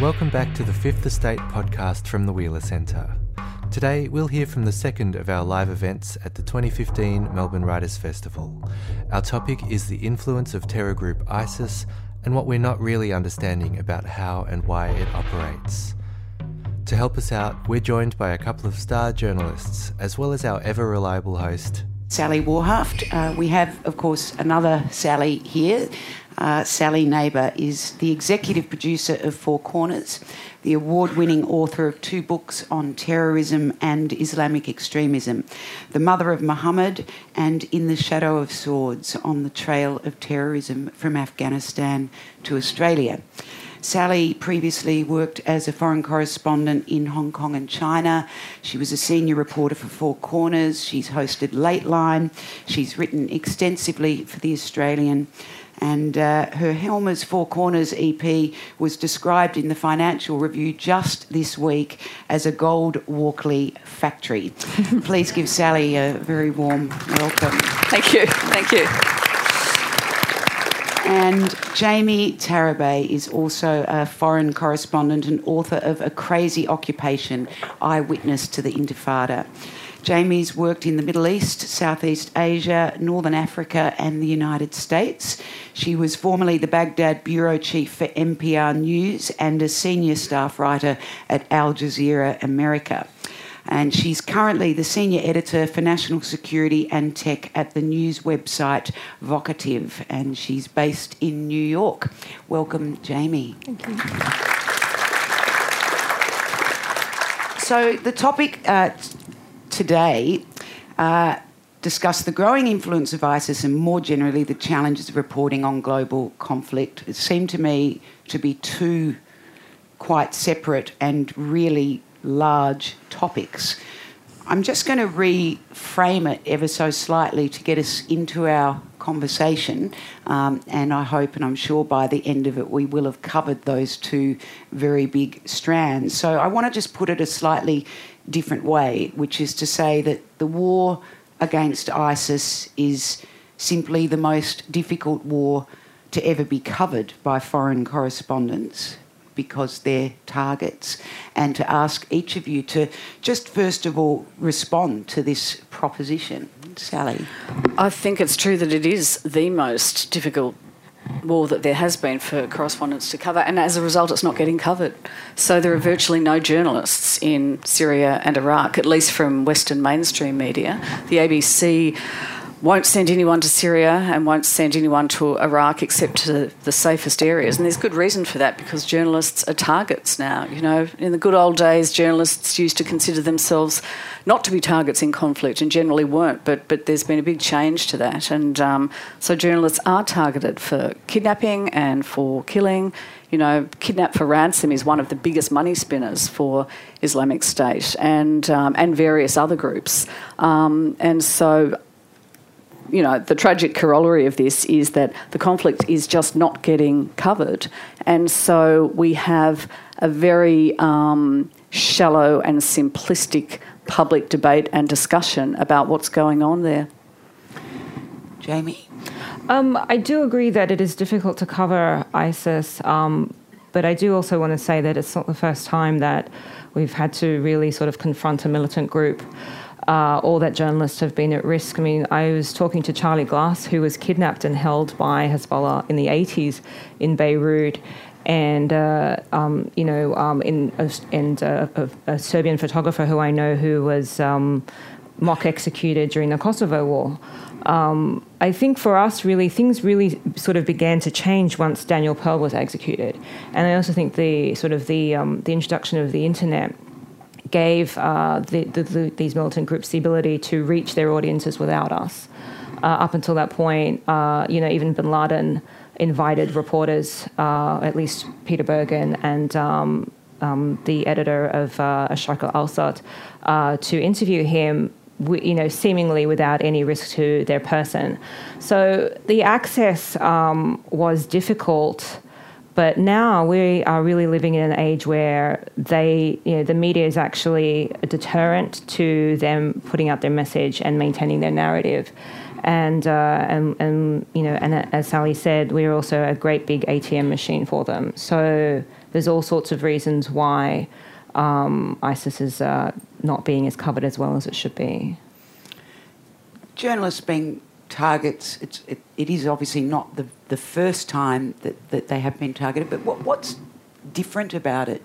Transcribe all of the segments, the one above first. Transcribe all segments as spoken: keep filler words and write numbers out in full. Welcome back to the Fifth Estate podcast from the Wheeler Centre. Today, we'll hear from the second of our live events at the twenty fifteen Melbourne Writers Festival. Our topic is the influence of terror group ISIS and what we're not really understanding about how and why it operates. To help us out, we're joined by a couple of star journalists, as well as our ever-reliable host, Sally Warhaft. Uh, we have, of course, another Sally here. Uh, Sally Neighbour is the executive producer of Four Corners, the award-winning author of two books on terrorism and Islamic extremism, The Mother of Muhammad and In the Shadow of Swords, On the Trail of Terrorism from Afghanistan to Australia. Sally previously worked as a foreign correspondent in Hong Kong and China. She was a senior reporter for Four Corners. She's hosted Late Line. She's written extensively for The Australian. And uh, her Helmer's Four Corners E P was described in the Financial Review just this week as a gold Walkley factory. Please give Sally a very warm welcome. Thank you. Thank you. And Jamie Tarabay is also a foreign correspondent and author of A Crazy Occupation, Eyewitness to the Intifada. Jamie's worked in the Middle East, Southeast Asia, Northern Africa and the United States. She was formerly the Baghdad bureau chief for N P R News and a senior staff writer at Al Jazeera America. And she's currently the senior editor for national security and tech at the news website Vocative, and she's based in New York. Welcome, Jamie. Thank you. So the topic uh, today uh, discussed the growing influence of ISIS and more generally the challenges of reporting on global conflict. It seemed to me to be two quite separate and really large topics. I'm just going to reframe it ever so slightly to get us into our conversation, um, and I hope and I'm sure by the end of it we will have covered those two very big strands. So I want to just put it a slightly different way, which is to say that the war against ISIS is simply the most difficult war to ever be covered by foreign correspondents, because they're targets, and to ask each of you to just first of all respond to this proposition. Sally? I think it's true that it is the most difficult war that there has been for correspondents to cover, and as a result it's not getting covered. So there are virtually no journalists in Syria and Iraq, at least from Western mainstream media. The A B C won't send anyone to Syria and won't send anyone to Iraq except to the safest areas. And there's good reason for that, because journalists are targets now. You know, in the good old days, journalists used to consider themselves not to be targets in conflict and generally weren't, but but there's been a big change to that. And um, so journalists are targeted for kidnapping and for killing. You know, kidnap for ransom is one of the biggest money spinners for Islamic State and, um, and various other groups. Um, and so... You know, the tragic corollary of this is that the conflict is just not getting covered. And so we have a very um, shallow and simplistic public debate and discussion about what's going on there. Jamie? Um, I do agree that it is difficult to cover ISIS, um, but I do also want to say that it's not the first time that we've had to really sort of confront a militant group. Uh, or that journalists have been at risk. I mean, I was talking to Charlie Glass, who was kidnapped and held by Hezbollah in the eighties in Beirut, and uh, um, you know, um, in a, and uh, a, a Serbian photographer who I know who was um, mock executed during the Kosovo War. Um, I think for us, really, things really sort of began to change once Daniel Pearl was executed, and I also think the sort of the um, the introduction of the internet gave uh, the, the, the, these militant groups the ability to reach their audiences without us. Uh, up until that point, uh, you know, even bin Laden invited reporters, uh, at least Peter Bergen and um, um, the editor of uh, Ashaq al-Awsat, uh, to interview him, w- you know, seemingly without any risk to their person. So the access um, was difficult. But now we are really living in an age where they, you know, the media is actually a deterrent to them putting out their message and maintaining their narrative. And, uh, and and you know, and as Sally said, we're also a great big A T M machine for them. So there's all sorts of reasons why um, ISIS is uh, not being as covered as well as it should be. Journalists being targets, it's, it, it is obviously not the, the first time that, that they have been targeted, but what, what's different about it,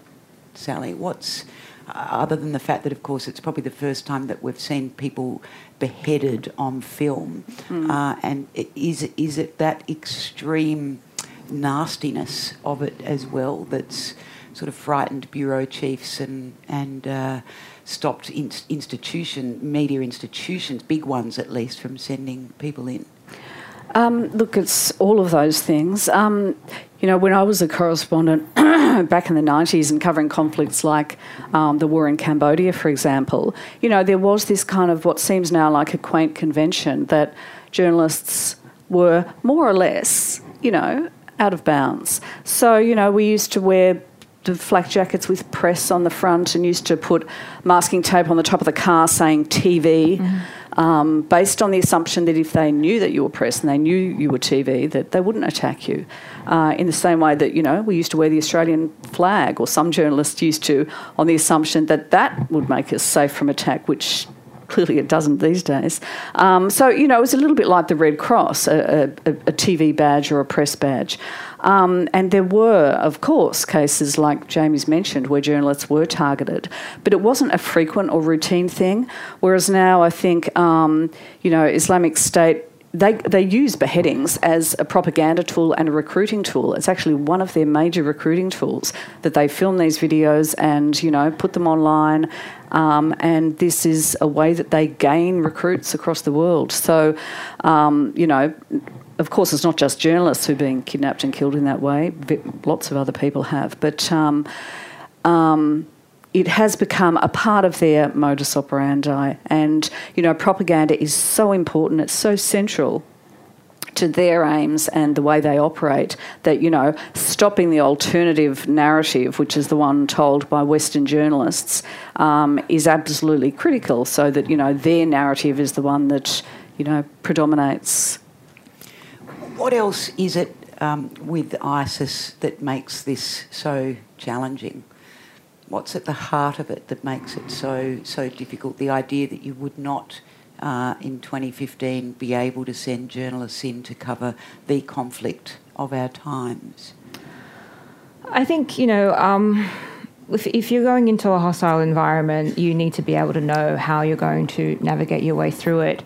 Sally? What's... other than the fact that, of course, it's probably the first time that we've seen people beheaded on film. Mm. Uh, and it is, is it that extreme nastiness of it as well that's sort of frightened bureau chiefs and, and uh, stopped in institution, media institutions, big ones at least, from sending people in? Um, look, it's all of those things. Um, you know, when I was a correspondent back in the nineties and covering conflicts like um, the war in Cambodia, for example, you know, there was this kind of what seems now like a quaint convention that journalists were more or less, you know, out of bounds. So, you know, we used to wear flak jackets with press on the front and used to put masking tape on the top of the car saying T V. Mm-hmm. Um, based on the assumption that if they knew that you were press and they knew you were T V, that they wouldn't attack you. Uh, in the same way that, you know, we used to wear the Australian flag, or some journalists used to, on the assumption that that would make us safe from attack, which clearly it doesn't these days. Um, so, you know, it was a little bit like the Red Cross, a, a, a T V badge or a press badge. Um, and there were, of course, cases like Jamie's mentioned where journalists were targeted, but it wasn't a frequent or routine thing, whereas now I think, um, you know, Islamic State, they they use beheadings as a propaganda tool and a recruiting tool. It's actually one of their major recruiting tools, that they film these videos and, you know, put them online, um, and this is a way that they gain recruits across the world. So, um, you know, of course it's not just journalists who are being kidnapped and killed in that way. Lots of other people have. But um, um, it has become a part of their modus operandi. And, you know, propaganda is so important. It's so central to their aims and the way they operate that, you know, stopping the alternative narrative, which is the one told by Western journalists, um, is absolutely critical, so that, you know, their narrative is the one that, you know, predominates. What else is it um, with ISIS that makes this so challenging? What's at the heart of it that makes it so so difficult? The idea that you would not, uh, in twenty fifteen, be able to send journalists in to cover the conflict of our times. I think, you know, um, if, if you're going into a hostile environment, you need to be able to know how you're going to navigate your way through it.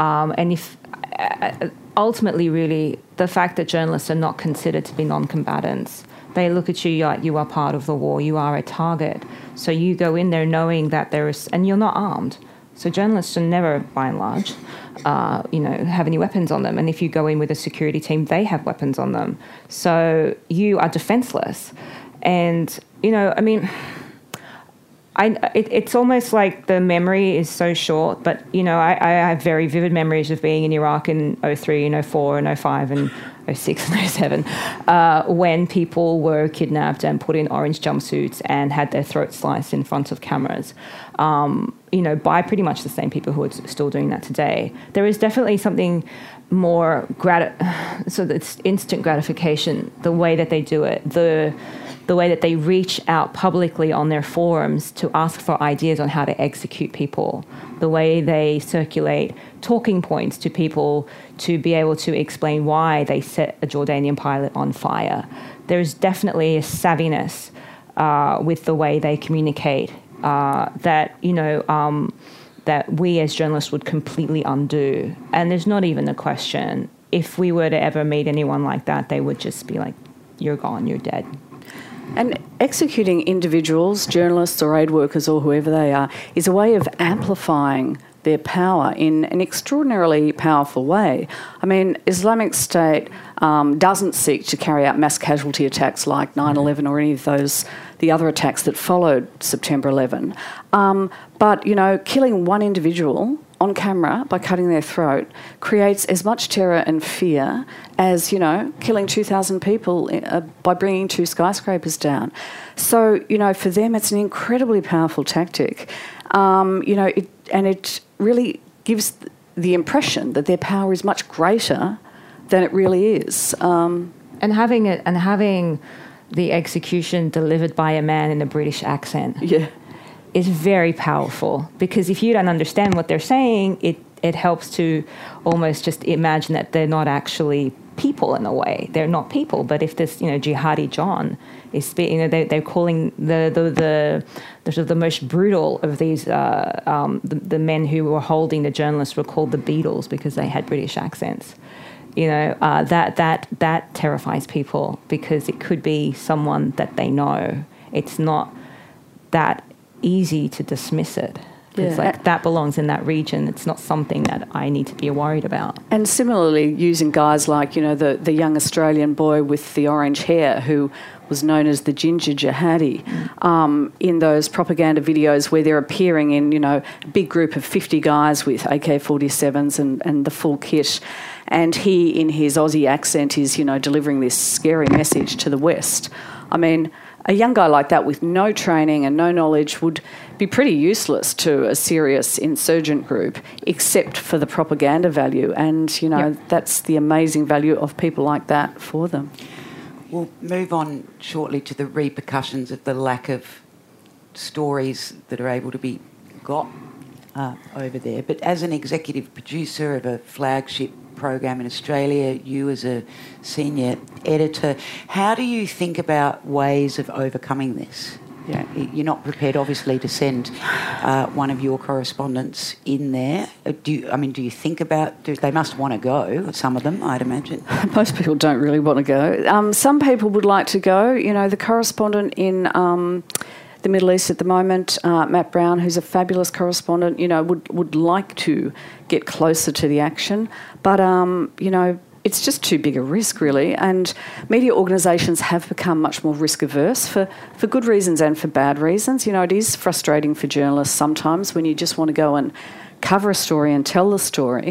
Um, and if... Uh, ultimately, really, the fact that journalists are not considered to be non-combatants. They look at you like you are part of the war, you are a target. So you go in there knowing that there is, and you're not armed. So journalists should never, by and large, uh, you know, have any weapons on them. And if you go in with a security team, they have weapons on them. So you are defenseless. And, you know, I mean, I, it, it's almost like the memory is so short, but, you know, I, I have very vivid memories of being in Iraq in oh three and oh four and oh five and oh six and oh seven uh, when people were kidnapped and put in orange jumpsuits and had their throats sliced in front of cameras, um, you know, by pretty much the same people who are still doing that today. There is definitely something more, grat- so it's instant gratification, the way that they do it, the... the way that they reach out publicly on their forums to ask for ideas on how to execute people, the way they circulate talking points to people to be able to explain why they set a Jordanian pilot on fire. There's definitely a savviness uh, with the way they communicate uh, that, you know, um, that we as journalists would completely undo. And there's not even a question. If we were to ever meet anyone like that, they would just be like, you're gone, you're dead. And executing individuals, journalists or aid workers or whoever they are, is a way of amplifying their power in an extraordinarily powerful way. I mean, Islamic State um, doesn't seek to carry out mass casualty attacks like nine eleven or any of those, the other attacks that followed September eleventh. Um, but, you know, killing one individual on camera by cutting their throat creates as much terror and fear as, you know, killing two thousand people uh, by bringing two skyscrapers down. So, you know, for them it's an incredibly powerful tactic. Um, you know, it, and it really gives the impression that their power is much greater than it really is. Um, and having it, and having the execution delivered by a man in a British accent, yeah, is very powerful, because if you don't understand what they're saying, it it helps to almost just imagine that they're not actually people in a way. They're not people, but if this, you know, jihadi John is speaking, you know, they, they're calling the the, the the sort of the most brutal of these, uh, um, the, the men who were holding the journalists were called the Beatles because they had British accents. You know, uh, that that that terrifies people because it could be someone that they know. It's not that easy to dismiss it. It's yeah. like that belongs in that region. It's not something that I need to be worried about. And similarly, using guys like, you know, the, the young Australian boy with the orange hair who was known as the ginger jihadi, mm. um, in those propaganda videos where they're appearing in, you know, a big group of fifty guys with A K forty-sevens and, and the full kit. And he, in his Aussie accent, is, you know, delivering this scary message to the West. I mean, a young guy like that with no training and no knowledge would be pretty useless to a serious insurgent group, except for the propaganda value. And, you know, yep. that's the amazing value of people like that for them. We'll move on shortly to the repercussions of the lack of stories that are able to be got uh, over there. But as an executive producer of a flagship program in Australia, you as a senior editor, how do you think about ways of overcoming this? You know, you're not prepared, obviously, to send uh, one of your correspondents in there. Do you, I mean, do you think about... Do, they must want to go, some of them, I'd imagine. Most people don't really want to go. Um, some people would like to go. You know, the correspondent in um, the Middle East at the moment, uh, Matt Brown, who's a fabulous correspondent, you know, would, would like to get closer to the action. But, um, you know... it's just too big a risk, really, and media organisations have become much more risk-averse for, for good reasons and for bad reasons. You know, it is frustrating for journalists sometimes when you just want to go and cover a story and tell the story,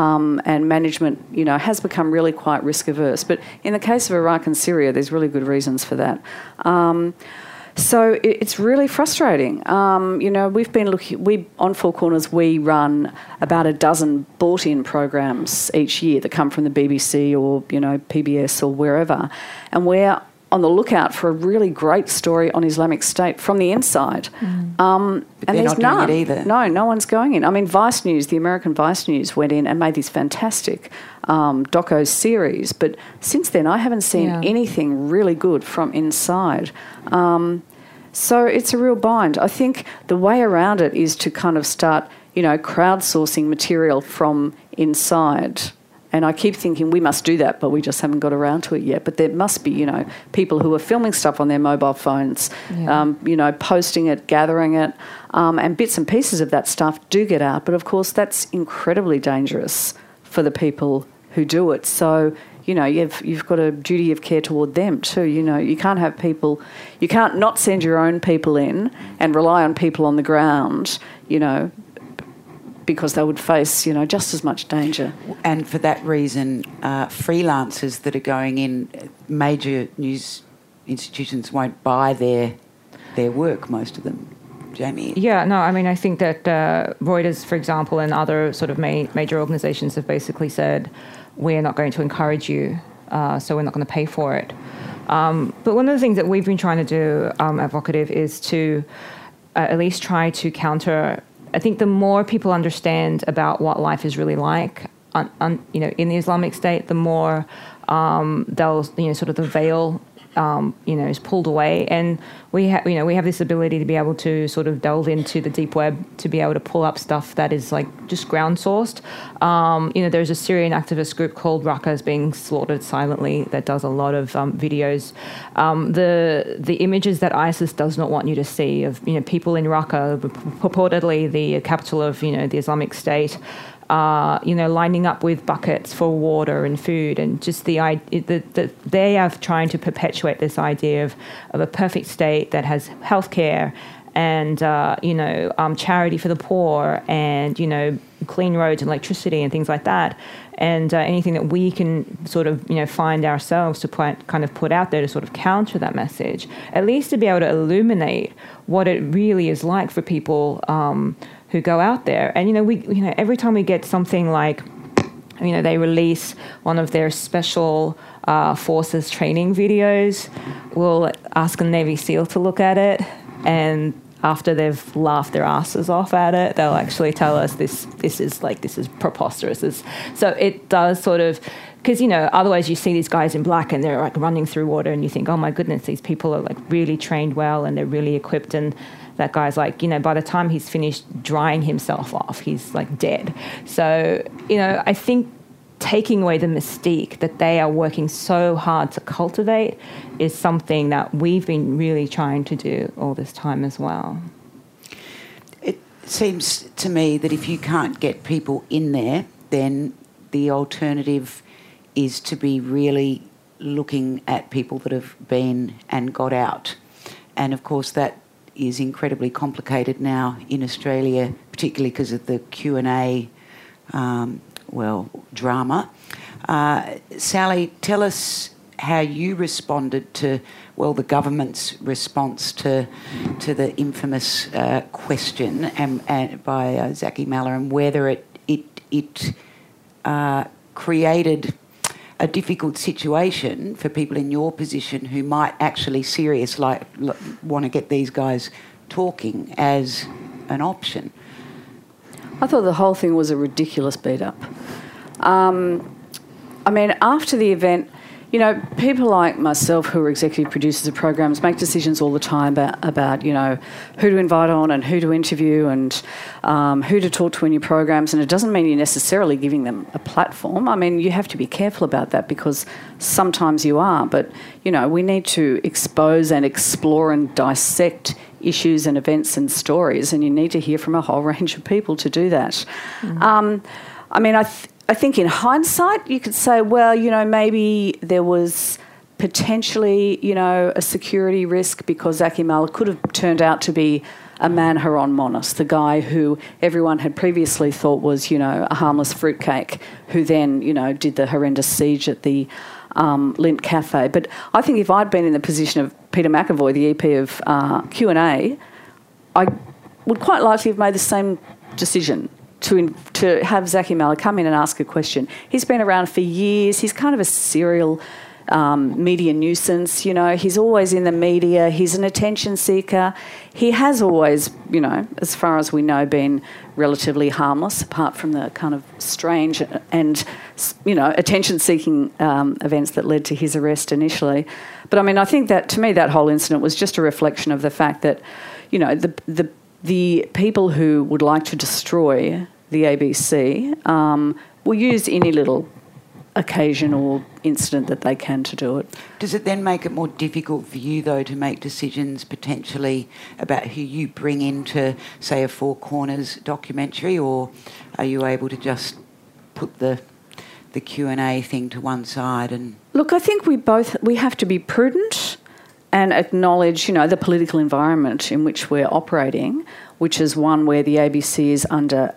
um, and management, you know, has become really quite risk-averse. But in the case of Iraq and Syria, there's really good reasons for that. Um, so it, it's really frustrating. Um, you know, we've been looking... We, on Four Corners, we run about a dozen bought-in programs each year that come from the B B C or, you know, P B S or wherever, and we're on the lookout for a really great story on Islamic State from the inside. Mm. Um, but and they're there's not doing none. It either. No, no one's going in. I mean, Vice News, the American Vice News, went in and made this fantastic um, doco series, but since then I haven't seen yeah. anything really good from inside. Um, so it's a real bind. I think the way around it is to kind of start, you know, crowdsourcing material from inside. And I keep thinking we must do that, but we just haven't got around to it yet. But there must be, you know, people who are filming stuff on their mobile phones, yeah. um, you know, posting it, gathering it, um, and bits and pieces of that stuff do get out. But, of course, that's incredibly dangerous for the people who do it. So, you know, you've you've got a duty of care toward them too. You know, you can't have people, you can't not send your own people in and rely on people on the ground, you know, because they would face, you know, just as much danger. And for that reason, uh, freelancers that are going in, major news institutions won't buy their their work, most of them. Jamie? Yeah, no, I mean, I think that uh, Reuters, for example, and other sort of ma- major organisations have basically said, we're not going to encourage you, uh, so we're not going to pay for it. Um, but one of the things that we've been trying to do um, at Vocative is to uh, at least try to counter... I think the more people understand about what life is really like, un, un, you know, in the Islamic State, the more um, they'll, you know, sort of the veil, um, you know, is pulled away, and we have, you know, we have this ability to be able to sort of delve into the deep web to be able to pull up stuff that is like just ground sourced. Um, you know, there's a Syrian activist group called Raqqa's Being Slaughtered Silently that does a lot of um, videos. Um, the the images that ISIS does not want you to see of, you know, people in Raqqa, purportedly the capital of, you know, the Islamic State, uh, you know, lining up with buckets for water and food, and just the the, the they are trying to perpetuate this idea of, of a perfect state that has healthcare and uh, you know um, charity for the poor and, you know, clean roads and electricity and things like that, and uh, anything that we can sort of, you know, find ourselves to put, kind of put out there to sort of counter that message, at least to be able to illuminate what it really is like for people um, who go out there. And, you know, we, you know, every time we get something like, you know, they release one of their special uh, forces training videos, we'll ask a Navy SEAL to look at it, and after they've laughed their asses off at it, they'll actually tell us this this is like, this is preposterous. It's, so it does sort of, because, you know, otherwise you see these guys in black and they're like running through water and you think, oh my goodness, these people are like really trained well and they're really equipped, and that guy's like, you know, by the time he's finished drying himself off, he's like dead. So, you know, I think taking away the mystique that they are working so hard to cultivate is something that we've been really trying to do all this time as well. It seems to me that if you can't get people in there, then the alternative is to be really looking at people that have been and got out. And, of course, that is incredibly complicated now in Australia, particularly because of the Q and A um, well, drama. Uh, Sally, tell us how you responded to, well, the government's response to to the infamous uh, question and, and by uh, Zaky Mallah, and whether it it it uh, created a difficult situation for people in your position who might actually seriously like, l- want to get these guys talking as an option. I thought the whole thing was a ridiculous beat-up. Um, I mean, after the event, you know, people like myself who are executive producers of programs make decisions all the time about, about you know, who to invite on and who to interview and um, who to talk to in your programs, and it doesn't mean you're necessarily giving them a platform. I mean, you have to be careful about that because sometimes you are, but, you know, we need to expose and explore and dissect issues and events and stories, and you need to hear from a whole range of people to do that. Mm-hmm. Um, I mean, I th- I think in hindsight you could say, well, you know, maybe there was potentially, you know, a security risk because Zaky Mallah could have turned out to be a man Haron Monis, the guy who everyone had previously thought was, you know, a harmless fruitcake who then, you know, did the horrendous siege at the um, Lindt Cafe. But I think if I'd been in the position of Peter McAvoy, the E P of uh, Q and A, I would quite likely have made the same decision to in, to have Zaky Mallah come in and ask a question. He's been around for years. He's kind of a serial um, media nuisance, you know. He's always in the media. He's an attention seeker. He has always, you know, as far as we know, been relatively harmless, apart from the kind of strange and, you know, attention-seeking um, events that led to his arrest initially. But, I mean, I think that, to me, that whole incident was just a reflection of the fact that, you know, the the The people who would like to destroy the A B C um, will use any little occasion or incident that they can to do it. Does it then make it more difficult for you, though, to make decisions potentially about who you bring into, say, a Four Corners documentary, or are you able to just put the the Q and A thing to one side? And look, I think we both we have to be prudent and acknowledge, you know, the political environment in which we're operating, which is one where the A B C is under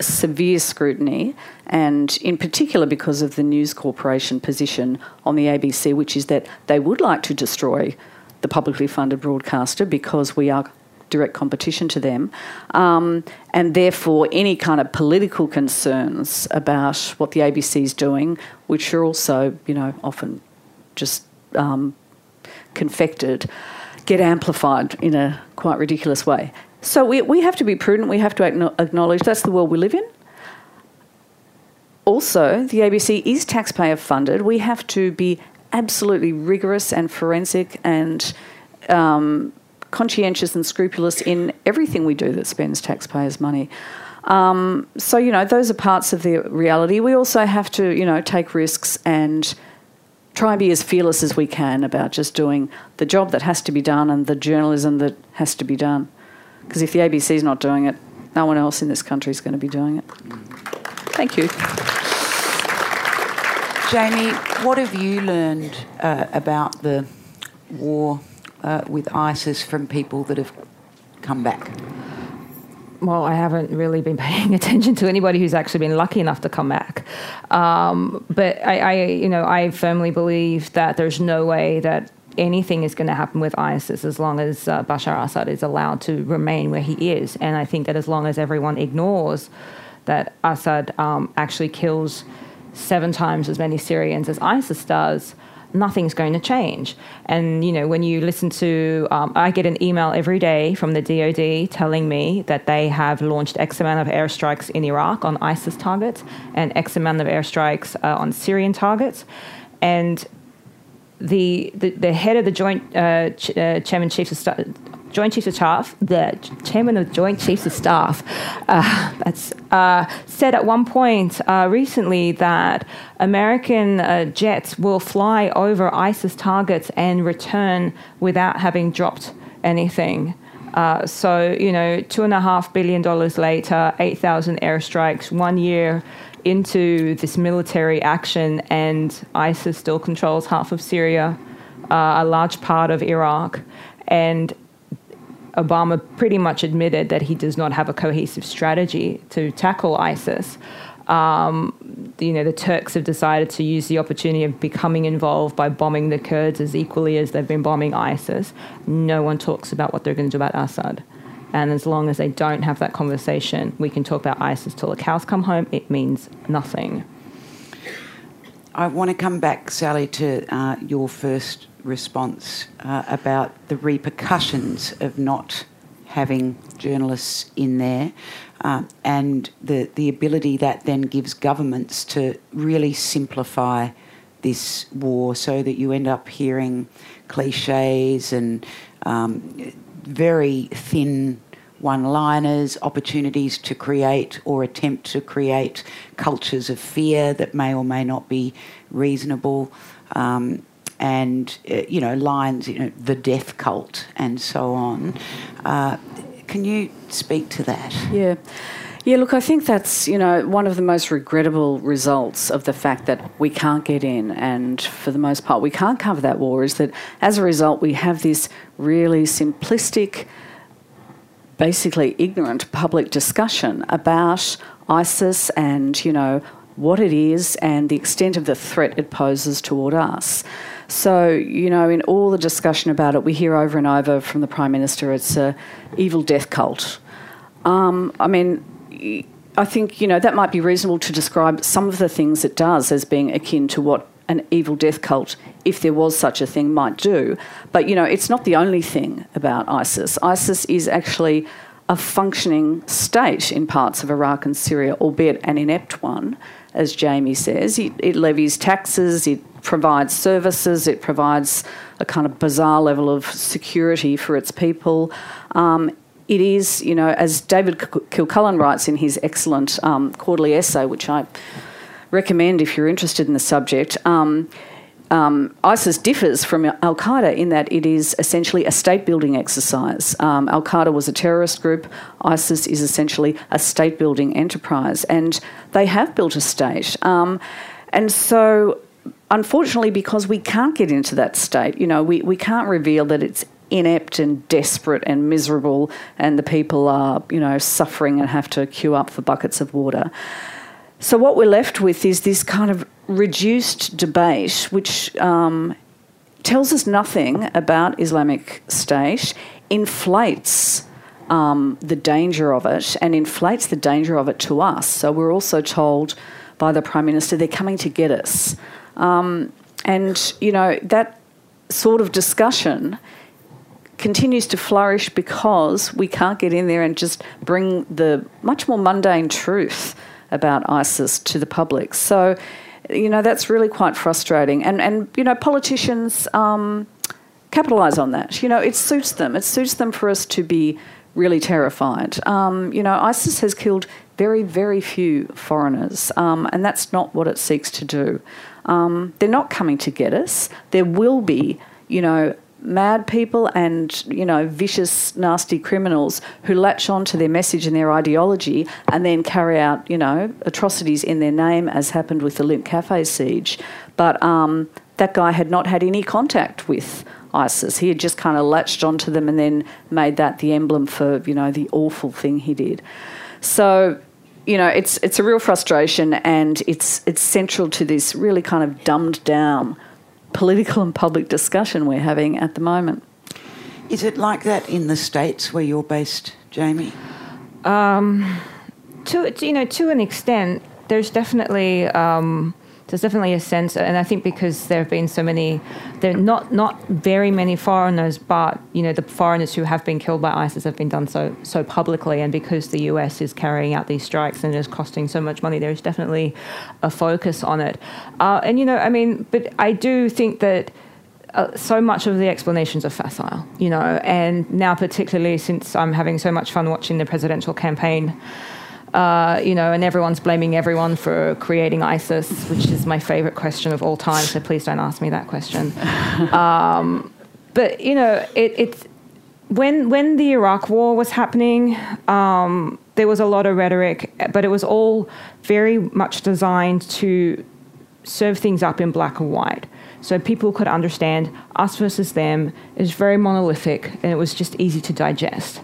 severe scrutiny, and in particular because of the News Corporation position on the A B C, which is that they would like to destroy the publicly funded broadcaster because we are direct competition to them, um, and therefore any kind of political concerns about what the A B C is doing, which are also, you know, often just Um, confected, get amplified in a quite ridiculous way. So we we have to be prudent. We have to acknowledge that's the world we live in. Also, the A B C is taxpayer funded. We have to be absolutely rigorous and forensic and um, conscientious and scrupulous in everything we do that spends taxpayers' money. Um, so, you know, those are parts of the reality. We also have to, you know, take risks and try and be as fearless as we can about just doing the job that has to be done and the journalism that has to be done. Because if the A B C's not doing it, no one else in this country is going to be doing it. Thank you. Jamie, what have you learned uh, about the war uh, with ISIS from people that have come back? Well, I haven't really been paying attention to anybody who's actually been lucky enough to come back. Um, but I, I, you know, I firmly believe that there's no way that anything is going to happen with ISIS as long as uh, Bashar Assad is allowed to remain where he is. And I think that as long as everyone ignores that Assad um, actually kills seven times as many Syrians as ISIS does, nothing's going to change. And, you know, when you listen to, um, I get an email every day from the D O D telling me that they have launched X amount of airstrikes in Iraq on ISIS targets and X amount of airstrikes uh, on Syrian targets. And the the, the head of the Joint uh, Ch- uh, Chairman Chiefs of Staff, Joint Chiefs of Staff, the Chairman of Joint Chiefs of Staff, uh, that's uh, said at one point uh, recently that American uh, jets will fly over ISIS targets and return without having dropped anything. Uh, so, you know, two and a half billion dollars later, eight thousand airstrikes, one year into this military action, and ISIS still controls half of Syria, uh, a large part of Iraq, and Obama pretty much admitted that he does not have a cohesive strategy to tackle ISIS. Um, you know, the Turks have decided to use the opportunity of becoming involved by bombing the Kurds as equally as they've been bombing ISIS. No one talks about what they're going to do about Assad. And as long as they don't have that conversation, we can talk about ISIS till the cows come home. It means nothing. I want to come back, Sally, to uh, your first response uh, about the repercussions of not having journalists in there uh, and the, the ability that then gives governments to really simplify this war so that you end up hearing cliches and um, very thin one-liners, opportunities to create or attempt to create cultures of fear that may or may not be reasonable, um, and, uh, you know, lines, you know, the death cult and so on. Uh, can you speak to that? Yeah. Yeah, look, I think that's, you know, one of the most regrettable results of the fact that we can't get in and, for the most part, we can't cover that war, is that as a result we have this really simplistic, basically ignorant public discussion about ISIS and, you know, what it is and the extent of the threat it poses toward us. So, you know, in all the discussion about it, we hear over and over from the Prime Minister it's a evil death cult. Um, I mean, I think, you know, that might be reasonable to describe some of the things it does as being akin to what an evil death cult, if there was such a thing, might do. But, you know, it's not the only thing about ISIS. ISIS is actually a functioning state in parts of Iraq and Syria, albeit an inept one, as Jamie says. It, it levies taxes, it provides services, it provides a kind of bizarre level of security for its people. Um, it is, you know, as David Kilcullen writes in his excellent um, quarterly essay, which I recommend if you're interested in the subject, um, um, ISIS differs from Al-Qaeda in that it is essentially a state-building exercise. Um, Al-Qaeda was a terrorist group. ISIS is essentially a state-building enterprise, and they have built a state. Um, and so, unfortunately, because we can't get into that state, you know, we, we can't reveal that it's inept and desperate and miserable and the people are, you know, suffering and have to queue up for buckets of water. So what we're left with is this kind of reduced debate which um, tells us nothing about Islamic State, inflates um, the danger of it and inflates the danger of it to us. So we're also told by the Prime Minister they're coming to get us. Um, and, you know, that sort of discussion continues to flourish because we can't get in there and just bring the much more mundane truth about ISIS to the public. So, you know, that's really quite frustrating. And, and you know, politicians um, capitalise on that. You know, it suits them. It suits them for us to be really terrified. Um, you know, ISIS has killed very, very few foreigners, um, and that's not what it seeks to do. Um, they're not coming to get us. There will be, you know, mad people and, you know, vicious, nasty criminals who latch on to their message and their ideology and then carry out, you know, atrocities in their name, as happened with the Limp Cafe siege. But um, that guy had not had any contact with ISIS. He had just kind of latched onto them and then made that the emblem for, you know, the awful thing he did. So, you know, it's it's a real frustration, and it's it's central to this really kind of dumbed down political and public discussion we're having at the moment. Is it like that in the States where you're based, Jamie? Um, to you know, to an extent, there's definitely um, there's definitely a sense, and I think because there have been so many, there not not very many foreigners, but you know, the foreigners who have been killed by ISIS have been done so so publicly, and because the U S is carrying out these strikes and it is costing so much money, there is definitely a focus on it. Uh, and you know, I mean, but I do think that. Uh, so much of the explanations are facile, you know, and now particularly since I'm having so much fun watching the presidential campaign, uh, you know, and everyone's blaming everyone for creating ISIS, which is my favourite question of all time, so please don't ask me that question. Um, but, you know, it, it's when, when the Iraq War was happening, um, there was a lot of rhetoric, but it was all very much designed to serve things up in black and white. So people could understand us versus them. It was very monolithic, and it was just easy to digest.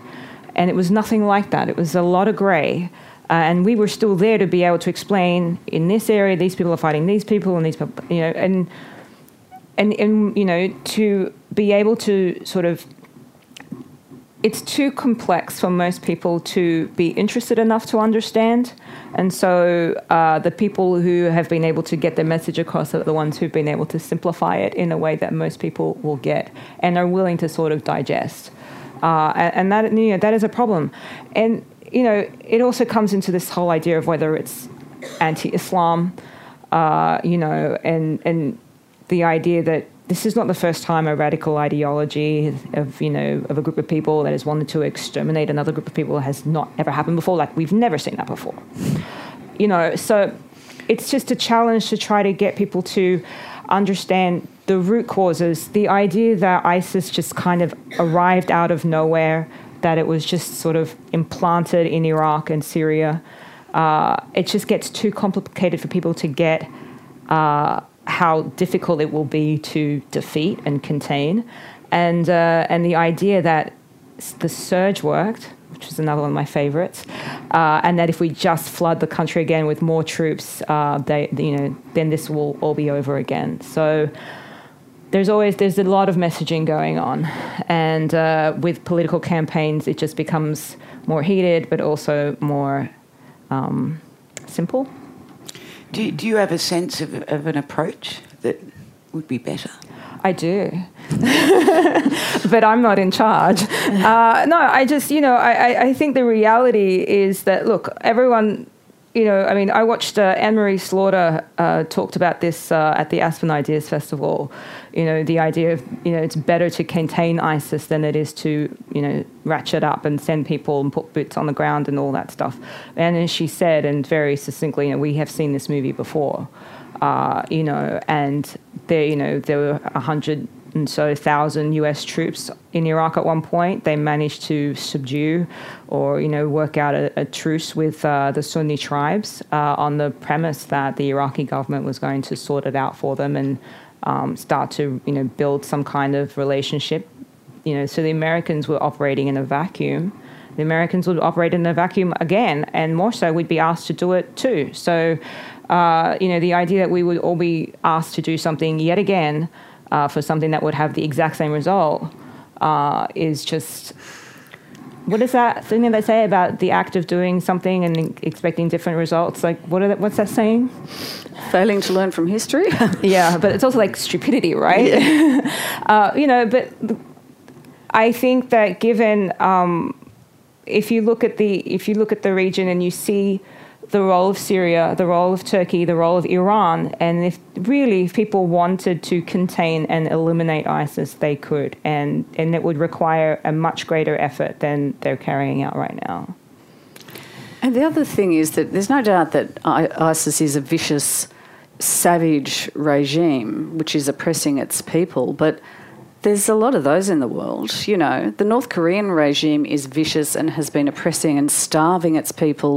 And it was nothing like that. It was a lot of grey, uh, and we were still there to be able to explain in this area these people are fighting these people, and these people, you know, and and and you know, to be able to sort of. It's too complex for most people to be interested enough to understand. And so uh, the people who have been able to get the message across are the ones who've been able to simplify it in a way that most people will get and are willing to sort of digest. Uh, and that, you know, that is a problem. And, you know, it also comes into this whole idea of whether it's anti-Islam, uh, you know, and and the idea that this is not the first time a radical ideology of, you know, of a group of people that has wanted to exterminate another group of people has not ever happened before. Like, we've never seen that before. You know, so it's just a challenge to try to get people to understand the root causes, the idea that ISIS just kind of arrived out of nowhere, that it was just sort of implanted in Iraq and Syria. Uh, it just gets too complicated for people to get... Uh, how difficult it will be to defeat and contain, and uh, and the idea that the surge worked, which is another one of my favourites, uh, and that if we just flood the country again with more troops, uh, they you know then this will all be over again. So there's always there's a lot of messaging going on, and uh, with political campaigns, it just becomes more heated, but also more um, simple. Do, do you have a sense of, of an approach that would be better? I do. But I'm not in charge. Uh, no, I just, you know, I, I think the reality is that, look, everyone, you know, I mean, I watched uh, Anne-Marie Slaughter uh, talked about this uh, at the Aspen Ideas Festival, you know, the idea of, you know, it's better to contain ISIS than it is to, you know, ratchet up and send people and put boots on the ground and all that stuff. And as she said, and very succinctly, you know, we have seen this movie before, uh, you know, and there, you know, there were a hundred and so thousand U S troops in Iraq at one point. They managed to subdue or, you know, work out a, a truce with uh, the Sunni tribes uh, on the premise that the Iraqi government was going to sort it out for them and um, start to, you know, build some kind of relationship. You know, so the Americans were operating in a vacuum. The Americans would operate in a vacuum again, and more so we'd be asked to do it too. So, uh, you know, the idea that we would all be asked to do something yet again Uh, for something that would have the exact same result uh, is just, what is that thing that they say about the act of doing something and expecting different results? Like, what are that, what's that saying? Failing to learn from history. Yeah, but it's also like stupidity, right? Yeah. uh, you know, but I think that given um, if you look at the if you look at the region and you see the role of Syria, the role of Turkey, the role of Iran, and if really if people wanted to contain and eliminate ISIS, they could, and, and it would require a much greater effort than they're carrying out right now. And the other thing is that there's no doubt that ISIS is a vicious, savage regime which is oppressing its people, but there's a lot of those in the world, you know. The North Korean regime is vicious and has been oppressing and starving its people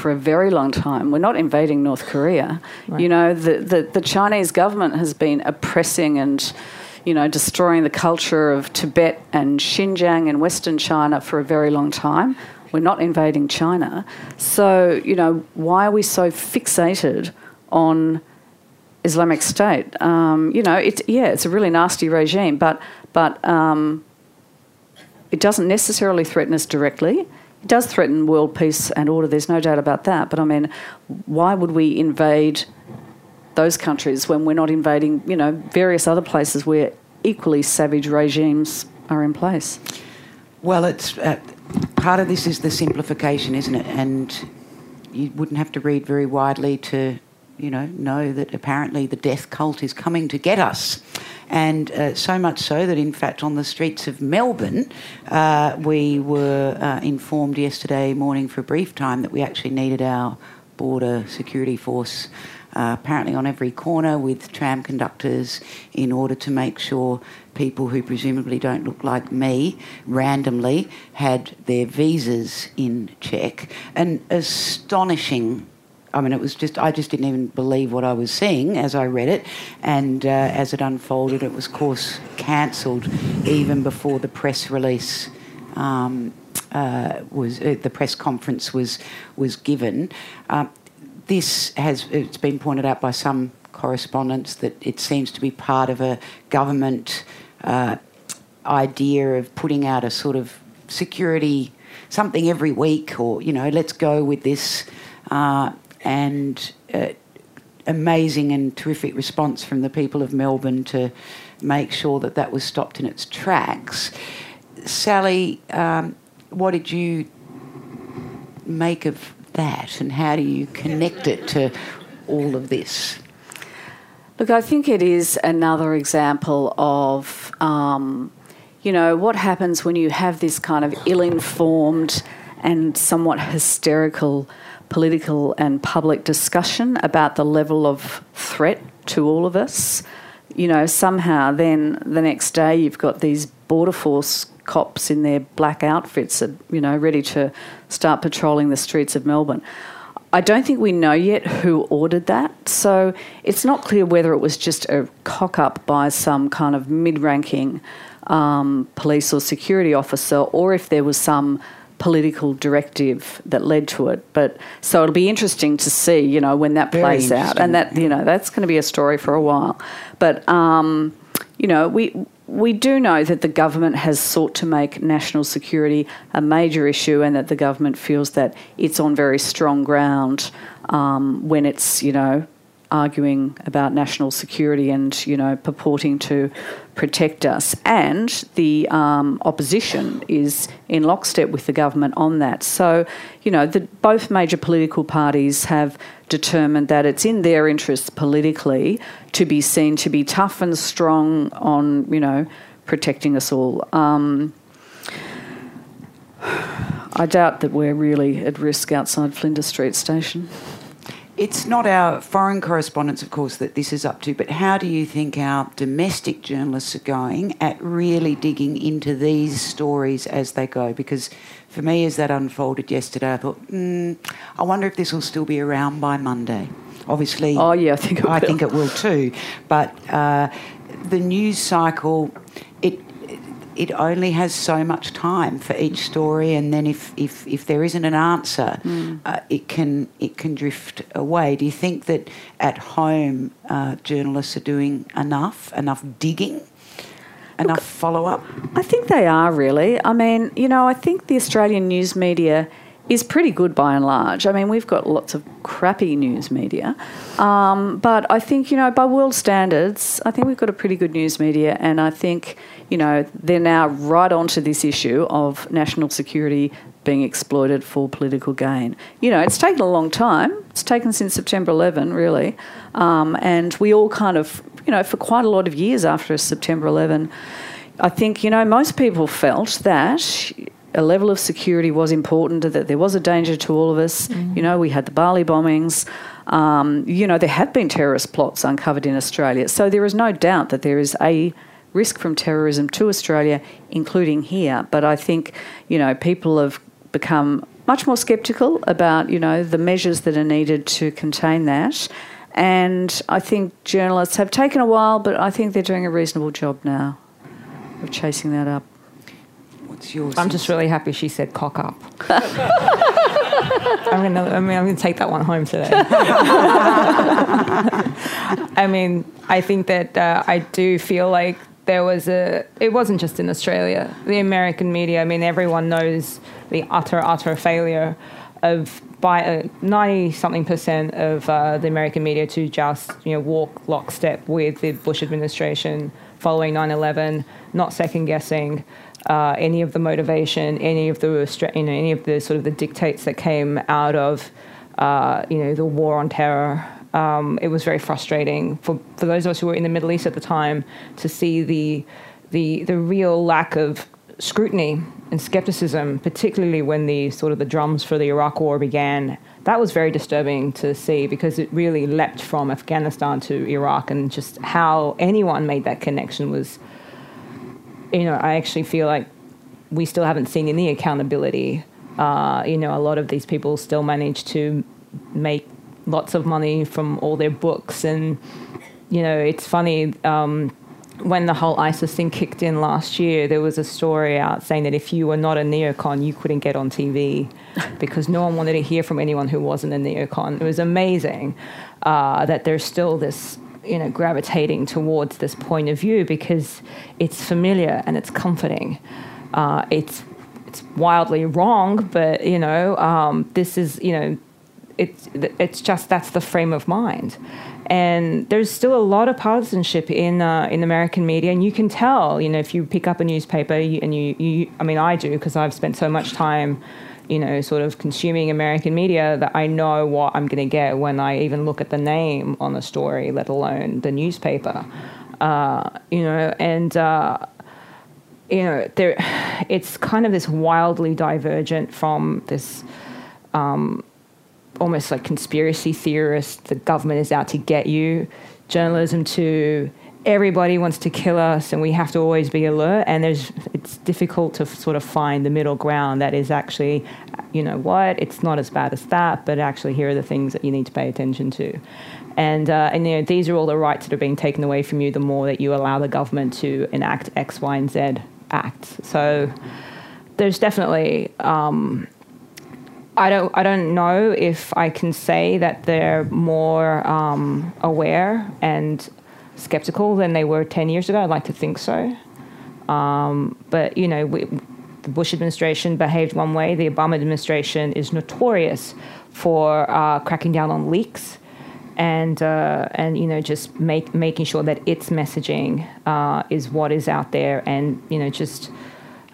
for a very long time. We're not invading North Korea. Right. You know, the, the, the Chinese government has been oppressing and, you know, destroying the culture of Tibet and Xinjiang and Western China for a very long time. We're not invading China. So, you know, why are we so fixated on Islamic State. Um, you know, it, yeah, it's a really nasty regime, but but um, it doesn't necessarily threaten us directly. It does threaten world peace and order. There's no doubt about that. But I mean, why would we invade those countries when we're not invading, you know, various other places where equally savage regimes are in place? Well, it's uh, part of this is the simplification, isn't it? And you wouldn't have to read very widely to, you know, know that apparently the death cult is coming to get us. And uh, so much so that, in fact, on the streets of Melbourne, uh, we were uh, informed yesterday morning for a brief time that we actually needed our border security force uh, apparently on every corner with tram conductors in order to make sure people who presumably don't look like me randomly had their visas in check. An astonishing... I mean, it was just, I just didn't even believe what I was seeing as I read it. And uh, as it unfolded, it was, of course, cancelled even before the press release um, uh, was, uh, the press conference was was given. Uh, this has, it's been pointed out by some correspondents that it seems to be part of a government uh, idea of putting out a sort of security, something every week, or, you know, let's go with this. Uh, and uh, amazing and terrific response from the people of Melbourne to make sure that that was stopped in its tracks. Sally, um, what did you make of that, and how do you connect it to all of this? Look, I think it is another example of, um, you know, what happens when you have this kind of ill-informed and somewhat hysterical political and public discussion about the level of threat to all of us. You know, somehow then the next day you've got these border force cops in their black outfits, you know, ready to start patrolling the streets of Melbourne. I don't think we know yet who ordered that, so it's not clear whether it was just a cock-up by some kind of mid-ranking um, police or security officer, or if there was some political directive that led to it. But so it'll be interesting to see, you know, when that Very plays out, and that, you know, that's going to be a story for a while. But um, you know, we we do know that the government has sought to make national security a major issue, and that the government feels that it's on very strong ground um, when it's, you know, arguing about national security and, you know, purporting to protect us. And the um, opposition is in lockstep with the government on that. So, you know, the, both major political parties have determined that it's in their interests politically to be seen to be tough and strong on, you know, protecting us all. Um, I doubt that we're really at risk outside Flinders Street Station. It's not our foreign correspondents, of course, that this is up to, but how do you think our domestic journalists are going at really digging into these stories as they go? Because for me, as that unfolded yesterday, I thought, mm, I wonder if this will still be around by Monday. Obviously, oh, yeah, I think it will. I think it will too. But uh, the news cycle, it... it only has so much time for each story, and then if, if, if there isn't an answer, mm. uh, it can it can drift away. Do you think that at home uh, journalists are doing enough, enough digging, enough Look, follow-up? I think they are, really. I mean, you know, I think the Australian news media is pretty good by and large. I mean, we've got lots of crappy news media. Um, but I think, you know, by world standards, I think we've got a pretty good news media, and I think, you know, they're now right onto this issue of national security being exploited for political gain. You know, it's taken a long time. It's taken since September eleventh, really. Um, and we all kind of, you know, for quite a lot of years after September eleventh, I think, you know, most people felt that a level of security was important, that there was a danger to all of us. Mm. You know, we had the Bali bombings. Um, you know, there have been terrorist plots uncovered in Australia. So there is no doubt that there is a risk from terrorism to Australia, including here. But I think, you know, people have become much more sceptical about, you know, the measures that are needed to contain that. And I think journalists have taken a while, but I think they're doing a reasonable job now of chasing that up. I'm sense? Just really happy she said cock up. I'm gonna, I mean, I'm gonna take that one home today. I mean, I think that uh, I do feel like there was a. It wasn't just in Australia. The American media. I mean, everyone knows the utter, utter failure of by ninety something percent of uh, the American media to just you know walk lockstep with the Bush administration following nine eleven, not second guessing. Uh, any of the motivation, any of the restra- you know, any of the sort of the dictates that came out of, uh, you know, the war on terror. Um, it was very frustrating for, for those of us who were in the Middle East at the time to see the the the real lack of scrutiny and skepticism, particularly when the sort of the drums for the Iraq War began. That was very disturbing to see because it really leapt from Afghanistan to Iraq, and just how anyone made that connection was. You know, I actually feel like we still haven't seen any accountability. Uh, you know, a lot of these people still manage to make lots of money from all their books. And, you know, it's funny, um, when the whole ISIS thing kicked in last year, there was a story out saying that if you were not a neocon, you couldn't get on T V because no one wanted to hear from anyone who wasn't a neocon. It was amazing uh, that there's still this... you know, gravitating towards this point of view because it's familiar and it's comforting. Uh, it's it's wildly wrong, but you know, um, this is you know, it's it's just that's the frame of mind. And there's still a lot of partisanship in uh, in American media, and you can tell. You know, if you pick up a newspaper, you, and you, you, I mean, I do because I've spent so much time. You know, sort of consuming American media that I know what I'm going to get when I even look at the name on the story, let alone the newspaper. Uh, you know, and, uh, you know, there, it's kind of this wildly divergent from this um, almost like conspiracy theorist, the government is out to get you, journalism to everybody wants to kill us and we have to always be alert, and there's it's difficult to f- sort of find the middle ground that is actually, you know what, it's not as bad as that, but actually here are the things that you need to pay attention to. And, uh, and you know, these are all the rights that are being taken away from you the more that you allow the government to enact X, Y, and Z acts. So there's definitely... Um, I don't I don't know if I can say that they're more um, aware and... skeptical than they were ten years ago. I'd like to think so. Um, but, you know, we, the Bush administration behaved one way. The Obama administration is notorious for uh, cracking down on leaks and, uh, and you know, just make, making sure that its messaging uh, is what is out there and, you know, just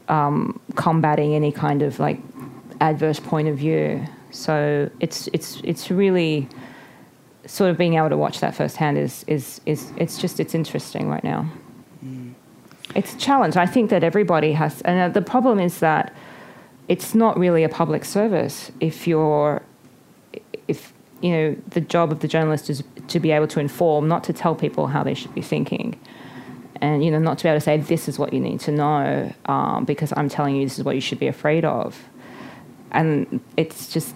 um, combating any kind of, like, adverse point of view. So it's it's it's really... sort of being able to watch that firsthand is, is, is it's just, it's interesting right now. Mm. It's a challenge. I think that everybody has, and the problem is that it's not really a public service if you're, if, you know, the job of the journalist is to be able to inform, not to tell people how they should be thinking. And, you know, not to be able to say, this is what you need to know, um, because I'm telling you this is what you should be afraid of. And it's just,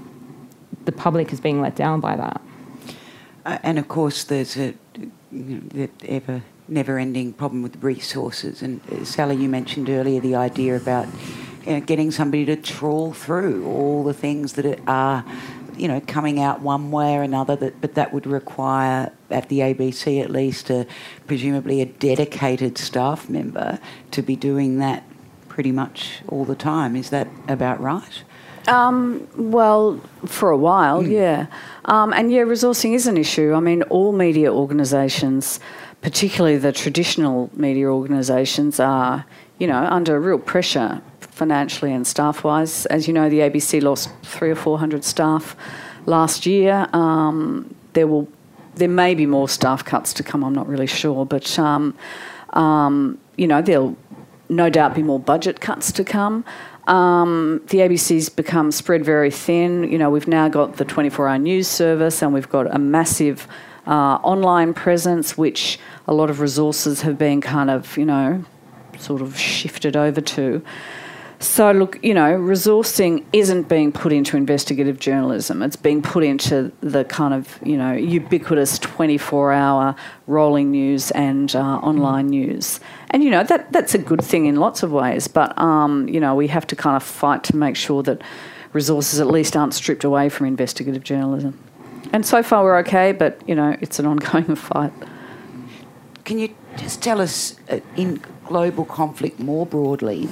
the public is being let down by that. And, of course, there's a you know, the ever never-ending problem with resources. And, uh, Sally, you mentioned earlier the idea about you know, getting somebody to trawl through all the things that are, you know, coming out one way or another, that, but that would require, at the A B C at least, a, presumably a dedicated staff member to be doing that pretty much all the time. Is that about right? Um, well, for a while, mm. yeah. Um, and, yeah, resourcing is an issue. I mean, all media organisations, particularly the traditional media organisations, are, you know, under real pressure financially and staff-wise. As you know, the A B C lost three or four hundred staff last year. Um, there will, there may be more staff cuts to come, I'm not really sure. But, um, um, you know, there'll no doubt be more budget cuts to come. Um, the A B C's become spread very thin. You know, we've now got the twenty-four hour news service and we've got a massive uh, online presence, which a lot of resources have been kind of, you know, sort of shifted over to. So, look, you know, resourcing isn't being put into investigative journalism. It's being put into the kind of, you know, ubiquitous twenty-four hour rolling news and uh, online news. And, you know, that that's a good thing in lots of ways. But, um, you know, we have to kind of fight to make sure that resources at least aren't stripped away from investigative journalism. And so far we're okay, but, you know, it's an ongoing fight. Can you just tell us, uh, in global conflict more broadly,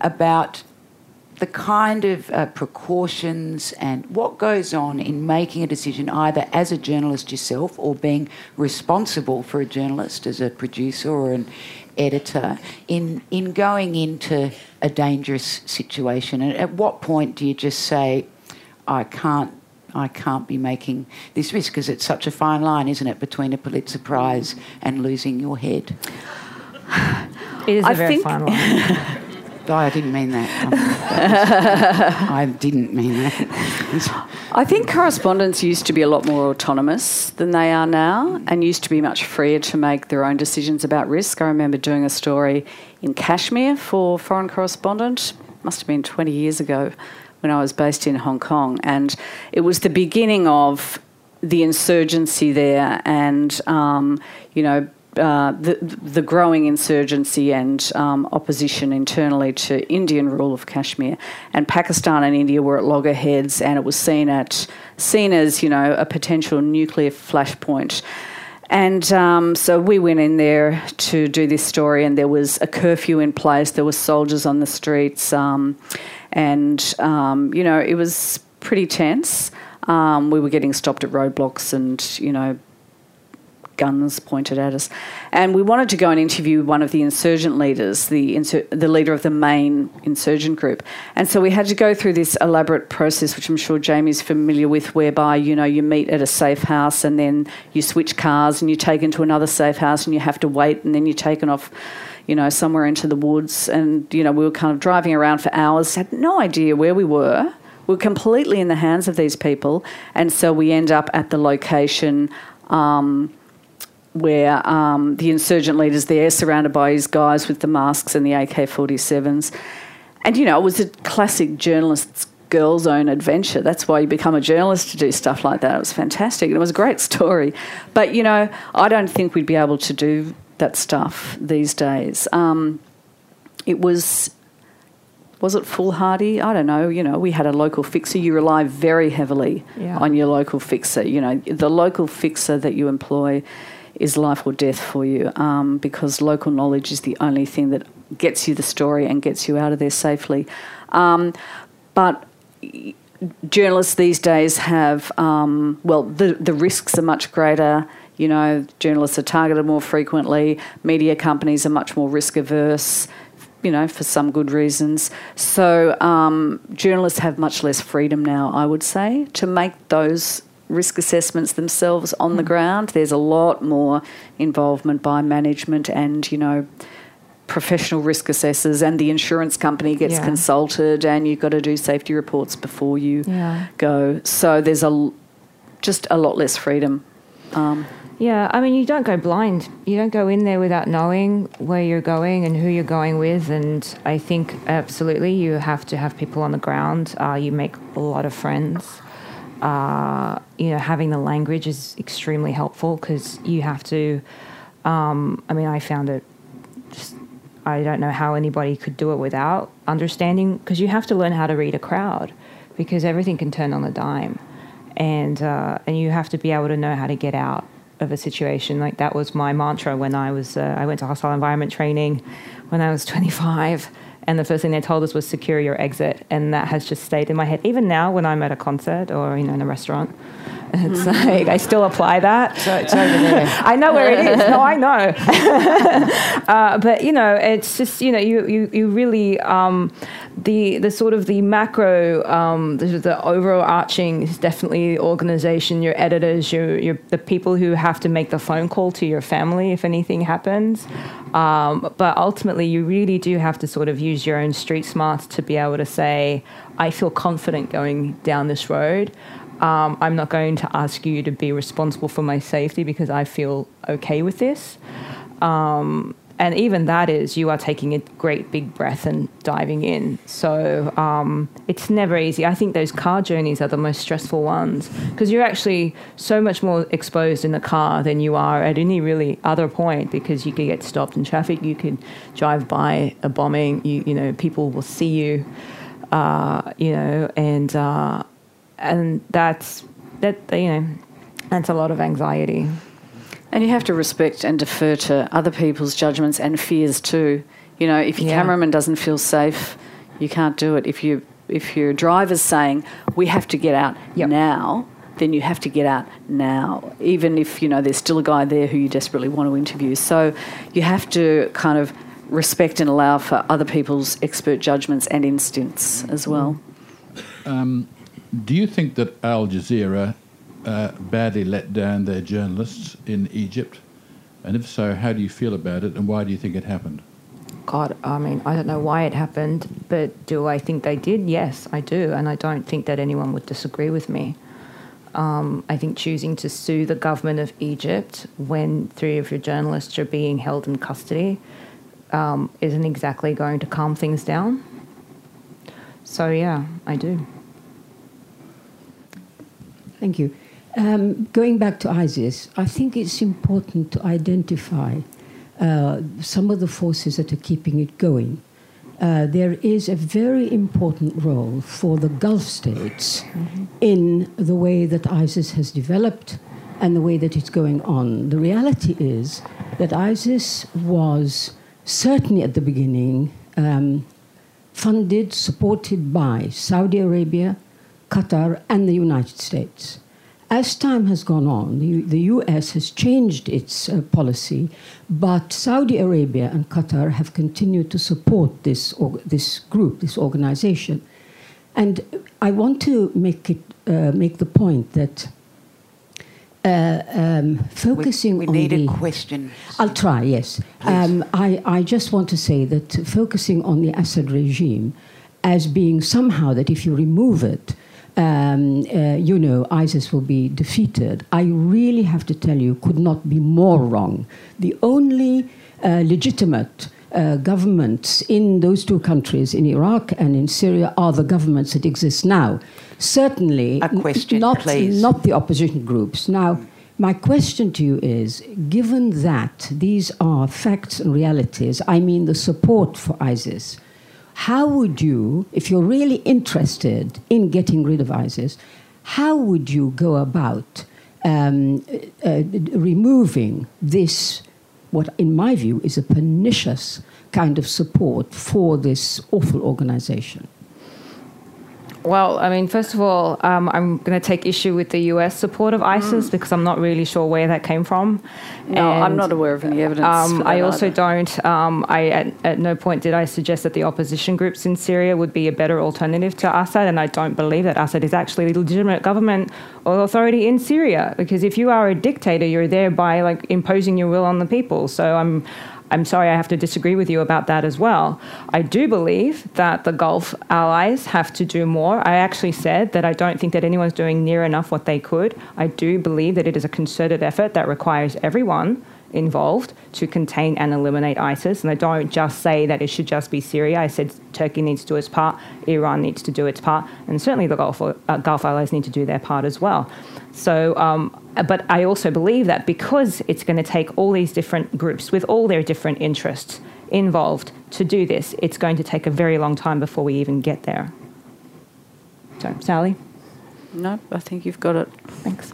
about the kind of uh, precautions and what goes on in making a decision, either as a journalist yourself or being responsible for a journalist as a producer or an editor, in, in going into a dangerous situation? And at what point do you just say, I can't I can't be making this risk, because it's such a fine line, isn't it, between a Pulitzer Prize and losing your head? It is a I very think... fine line. Oh, I didn't mean that. that was, I didn't mean that. I think correspondents used to be a lot more autonomous than they are now, and used to be much freer to make their own decisions about risk. I remember doing a story in Kashmir for Foreign Correspondent, must have been twenty years ago, when I was based in Hong Kong, and it was the beginning of the insurgency there, and um, you know uh, the the growing insurgency and um, opposition internally to Indian rule of Kashmir, and Pakistan and India were at loggerheads, and it was seen at seen as you know a potential nuclear flashpoint. And um, so we went in there to do this story, and there was a curfew in place. There were soldiers on the streets, um, and um, you know it was pretty tense. Um, we were getting stopped at roadblocks, and you know guns pointed at us. And we wanted to go and interview one of the insurgent leaders, the insur- the leader of the main insurgent group. And so we had to go through this elaborate process, which I'm sure Jamie's familiar with, whereby, you know, you meet at a safe house and then you switch cars and you're taken to another safe house and you have to wait, and then you're taken off, you know, somewhere into the woods. And, you know, we were kind of driving around for hours, had no idea where we were. We were completely in the hands of these people. And so we end up at the location um where um, the insurgent leader's there, surrounded by his guys with the masks and the A K forty-sevens. And, you know, it was a classic journalist's girl's own adventure. That's why you become a journalist, to do stuff like that. It was fantastic, and it was a great story. But, you know, I don't think we'd be able to do that stuff these days. Um, it was... Was it foolhardy? I don't know. You know, we had a local fixer. You rely very heavily yeah. on your local fixer. You know, the local fixer that you employ is life or death for you, um, because local knowledge is the only thing that gets you the story and gets you out of there safely. Um, but journalists these days have, um, well, the, the risks are much greater. You know, journalists are targeted more frequently. Media companies are much more risk averse, you know, for some good reasons. So um, journalists have much less freedom now, I would say, to make those risk assessments themselves on the ground. There's a lot more involvement by management and, you know, professional risk assessors, and the insurance company gets yeah. consulted, and you've got to do safety reports before you yeah. go. So there's a just a lot less freedom. Um, yeah, I mean, you don't go blind. You don't go in there without knowing where you're going and who you're going with, and I think absolutely you have to have people on the ground. Uh, you make a lot of friends. Uh, you know, having the language is extremely helpful, because you have to, um, I mean, I found it just, I don't know how anybody could do it without understanding, because you have to learn how to read a crowd, because everything can turn on a dime, and, uh, and you have to be able to know how to get out of a situation. Like, that was my mantra when I was, uh, I went to hostile environment training when I was twenty-five, and the first thing they told us was secure your exit. And that has just stayed in my head. Even now when I'm at a concert or, you know, in a restaurant, it's like I still apply that. So it's over there. I know where it is. No, I know. uh, but, you know, it's just, you know, you, you, you really, um, the the sort of the macro, um, the, the overarching is definitely organisation, your editors, your, your the people who have to make the phone call to your family if anything happens. Um, but ultimately, you really do have to sort of use your own street smarts to be able to say, I feel confident going down this road. Um, I'm not going to ask you to be responsible for my safety because I feel okay with this. Um, and even that is, you are taking a great big breath and diving in. So um, it's never easy. I think those car journeys are the most stressful ones, because you're actually so much more exposed in the car than you are at any really other point, because you could get stopped in traffic, you could drive by a bombing, you, you know, people will see you. uh, you know, and uh, and that's that. You know, that's a lot of anxiety. And you have to respect and defer to other people's judgments and fears too. You know, if your yeah. cameraman doesn't feel safe, you can't do it. If you if your driver's saying we have to get out yep. now, then you have to get out now, even if you know there's still a guy there who you desperately want to interview. So you have to kind of respect and allow for other people's expert judgments and instincts as well. Um, do you think that Al Jazeera uh, badly let down their journalists in Egypt? And if so, how do you feel about it and why do you think it happened? God, I mean, I don't know why it happened, but do I think they did? Yes, I do. And I don't think that anyone would disagree with me. Um, I think choosing to sue the government of Egypt when three of your journalists are being held in custody Um, isn't exactly going to calm things down. So, yeah, I do. Thank you. Um, going back to ISIS, I think it's important to identify uh, some of the forces that are keeping it going. Uh, there is a very important role for the Gulf states mm-hmm. in the way that ISIS has developed and the way that it's going on. The reality is that ISIS was certainly at the beginning, um, funded, supported by Saudi Arabia, Qatar, and the United States. As time has gone on, the, the U S has changed its uh, policy, but Saudi Arabia and Qatar have continued to support this, or, this group, this organization. And I want to make, it, uh, make the point that Uh, um, focusing we, we on need the, a question. I'll try, yes. Um, I, I just want to say that focusing on the Assad regime as being somehow that if you remove it, um, uh, you know, ISIS will be defeated, I really have to tell you, could not be more wrong. The only uh, legitimate Uh, governments in those two countries, in Iraq and in Syria, are the governments that exist now. Certainly, a question, not, please. Not the opposition groups. Now, my question to you is, given that these are facts and realities, I mean the support for ISIS, how would you, if you're really interested in getting rid of ISIS, how would you go about um, uh, uh, removing this, what, in my view, is a pernicious kind of support for this awful organisation? Well, I mean, first of all, um, I'm going to take issue with the U S support of ISIS mm. because I'm not really sure where that came from. No, and, I'm not aware of any evidence. Um, for that I also either. don't. Um, I at, at no point did I suggest that the opposition groups in Syria would be a better alternative to Assad, and I don't believe that Assad is actually the legitimate government or authority in Syria. Because if you are a dictator, you're thereby like imposing your will on the people. So I'm. I'm sorry, I have to disagree with you about that as well. I do believe that the Gulf allies have to do more. I actually said that I don't think that anyone's doing near enough what they could. I do believe that it is a concerted effort that requires everyone involved to contain and eliminate ISIS. And I don't just say that it should just be Syria. I said Turkey needs to do its part, Iran needs to do its part, and certainly the Gulf, uh, Gulf allies need to do their part as well. So, um, but I also believe that because it's going to take all these different groups with all their different interests involved to do this, it's going to take a very long time before we even get there. So, Sally? No, I think you've got it. Thanks.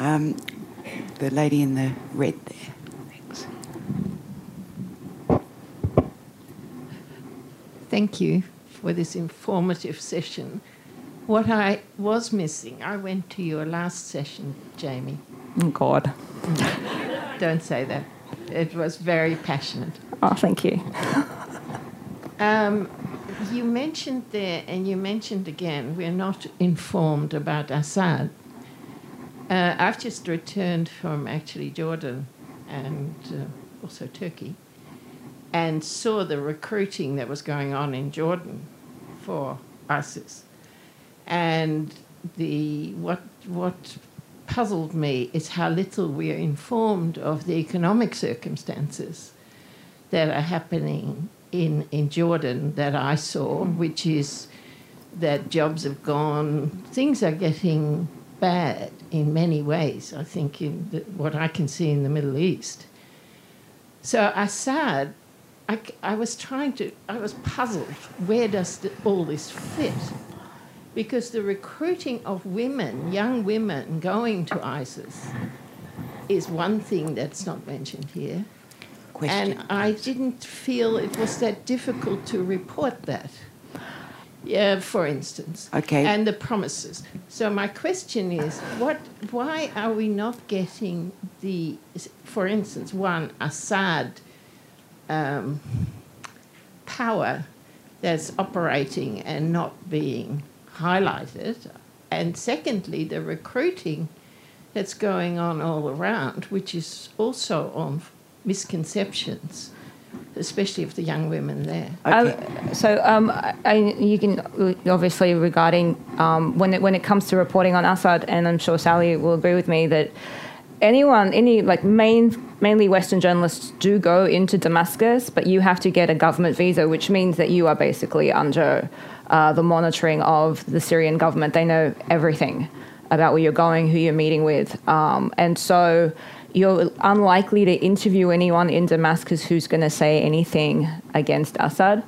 um, the lady in the red there. Thanks. Thank you for this informative session. What I was missing, I went to your last session, Jamie. Oh, God. Don't say that. It was very passionate. Oh, thank you. um, you mentioned there, and you mentioned again, we're not informed about Assad. Uh, I've just returned from actually Jordan and uh, also Turkey, and saw the recruiting that was going on in Jordan for ISIS. And the what what puzzled me is how little we are informed of the economic circumstances that are happening in, in Jordan that I saw, which is that jobs have gone, things are getting bad in many ways, I think, in the, what I can see in the Middle East. So Assad I, I was trying to, I was puzzled, where does the, all this fit? Because the recruiting of women, young women going to ISIS, is one thing that's not mentioned here. Question. And I didn't feel it was that difficult to report that, yeah, for instance. Okay. And the promises. So my question is, what? Why are we not getting the, for instance, one, Assad um, power that's operating and not being highlighted, and secondly, the recruiting that's going on all around, which is also on misconceptions, especially of the young women there. Okay. Um, so um, I, you can obviously, regarding um, when it, when it comes to reporting on Assad, and I'm sure Sally will agree with me that anyone, any like main, mainly Western journalists do go into Damascus, but you have to get a government visa, which means that you are basically under uh, the monitoring of the Syrian government. They know everything about where you're going, who you're meeting with, um, and so you're unlikely to interview anyone in Damascus who's going to say anything against Assad.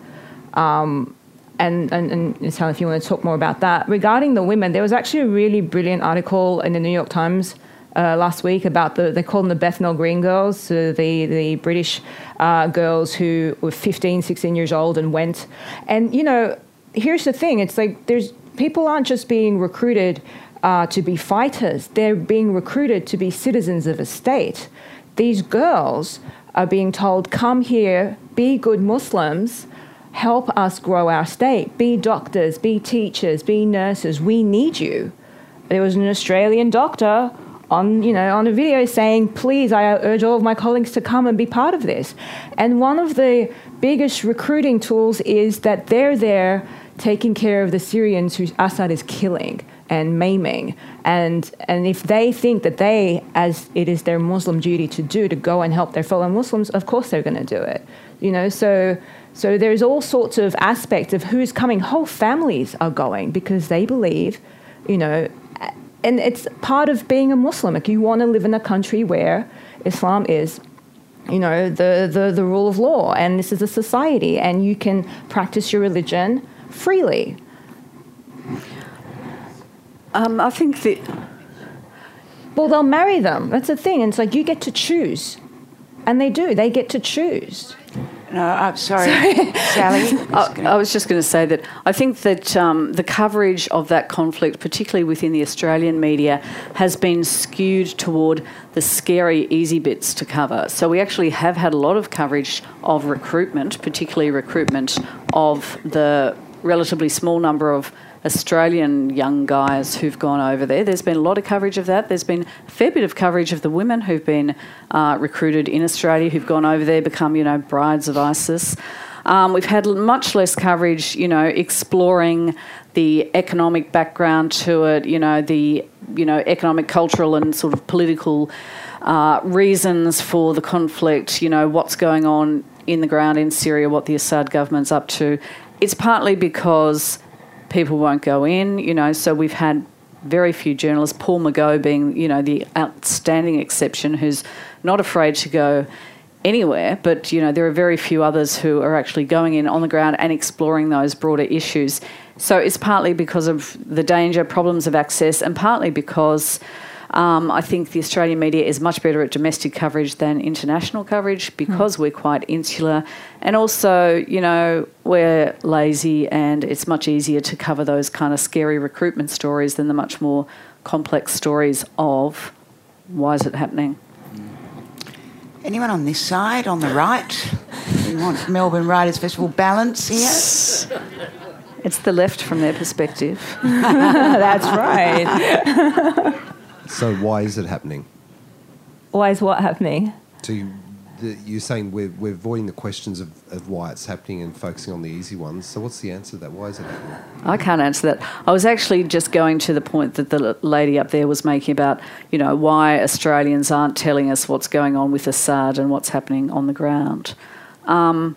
Um, and, and, and Sally, if you want to talk more about that. Regarding the women, there was actually a really brilliant article in the New York Times uh, last week about the, they call them the Bethnal Green girls, so the, the British uh, girls who were fifteen, sixteen years old and went. And, you know, here's the thing. It's like there's people aren't just being recruited Uh, to be fighters. They're being recruited to be citizens of a state. These girls are being told, come here, be good Muslims, help us grow our state, be doctors, be teachers, be nurses, we need you. There was an Australian doctor on, you know, on a video saying, please, I urge all of my colleagues to come and be part of this. And one of the biggest recruiting tools is that they're there taking care of the Syrians who Assad is killing and maiming. And and if they think that they, as it is their Muslim duty to do, to go and help their fellow Muslims, of course they're going to do it. You know, so so there's all sorts of aspects of who's coming. Whole families are going because they believe, you know, and it's part of being a Muslim. Like you want to live in a country where Islam is, you know, the, the, the rule of law, and this is a society, and you can practice your religion freely. Um, I think that... Well, they'll marry them. That's the thing. And it's like you get to choose. And they do. They get to choose. No, I'm sorry, sorry. Sally. I, I was just going to say that I think that um, the coverage of that conflict, particularly within the Australian media, has been skewed toward the scary, easy bits to cover. So we actually have had a lot of coverage of recruitment, particularly recruitment of the relatively small number of Australian young guys who've gone over there. There's been a lot of coverage of that. There's been a fair bit of coverage of the women who've been uh, recruited in Australia, who've gone over there, become, you know, brides of ISIS. Um, we've had much less coverage, you know, exploring the economic background to it, you know, the, you know, economic, cultural and sort of political uh, reasons for the conflict, you know, what's going on in the ground in Syria, what the Assad government's up to. It's partly because people won't go in, you know, so we've had very few journalists, Paul McGough being, you know, the outstanding exception who's not afraid to go anywhere, but, you know, there are very few others who are actually going in on the ground and exploring those broader issues. So it's partly because of the danger, problems of access, and partly because um, I think the Australian media is much better at domestic coverage than international coverage because mm. we're quite insular. And also, you know, we're lazy and it's much easier to cover those kind of scary recruitment stories than the much more complex stories of why is it happening. Anyone on this side, on the right? We want Melbourne Writers Festival balance here. It's the left from their perspective. That's right. So why is it happening? Why is what happening? So you, the, you're saying we're, we're avoiding the questions of, of why it's happening and focusing on the easy ones. So what's the answer to that? Why is it happening? I can't answer that. I was actually just going to the point that the lady up there was making about, you know, why Australians aren't telling us what's going on with Assad and what's happening on the ground. Um,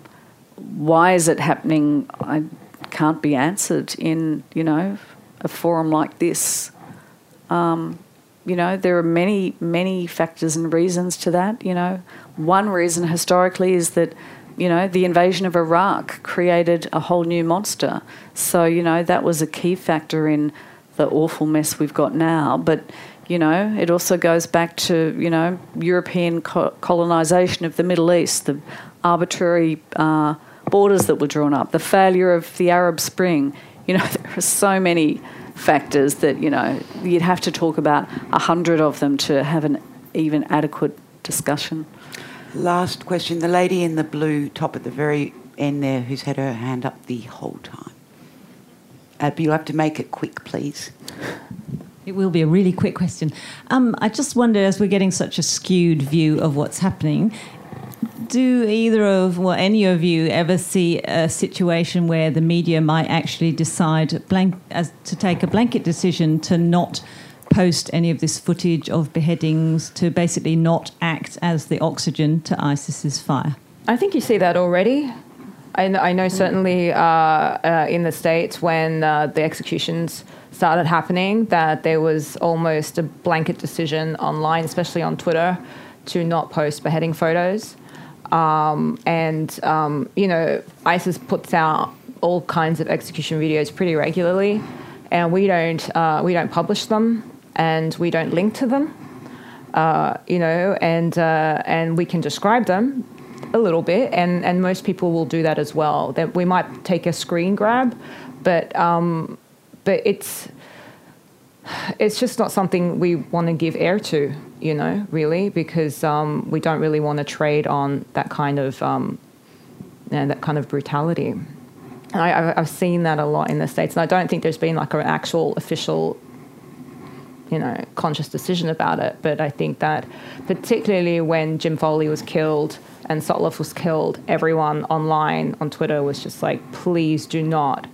why is it happening? I can't be answered in, you know, a forum like this. Um... You know, there are many, many factors and reasons to that, you know. One reason historically is that you know, the invasion of Iraq created a whole new monster. So, you know, that was a key factor in the awful mess we've got now. But, you know, it also goes back to, you know, European co- colonisation of the Middle East, the arbitrary uh, borders that were drawn up, the failure of the Arab Spring. You know, there are so many factors that, you know, you'd have to talk about a hundred of them to have an even adequate discussion. Last question. The lady in the blue top at the very end there who's had her hand up the whole time. Uh, but you'll have to make it quick, please. It will be a really quick question. Um, I just wonder, as we're getting such a skewed view of what's happening, do either of, well, any of you ever see a situation where the media might actually decide blank, as to take a blanket decision to not post any of this footage of beheadings, to basically not act as the oxygen to ISIS's fire? I think you see that already. I, I know certainly uh, uh, in the States when uh, the executions started happening, that there was almost a blanket decision online, especially on Twitter, to not post beheading photos. Um, and, um, you know, ISIS puts out all kinds of execution videos pretty regularly, and we don't uh, we don't publish them, and we don't link to them, uh, you know, and uh, and we can describe them a little bit, and, and most people will do that as well. That we might take a screen grab, but um, but it's it's just not something we want to give air to, you know, really, because um, we don't really want to trade on that kind of um, you know, that kind of brutality. And I, I've seen that a lot in the States, and I don't think there's been like an actual official, you know, conscious decision about it. But I think that particularly when Jim Foley was killed and Sotloff was killed, everyone online on Twitter was just like, please do not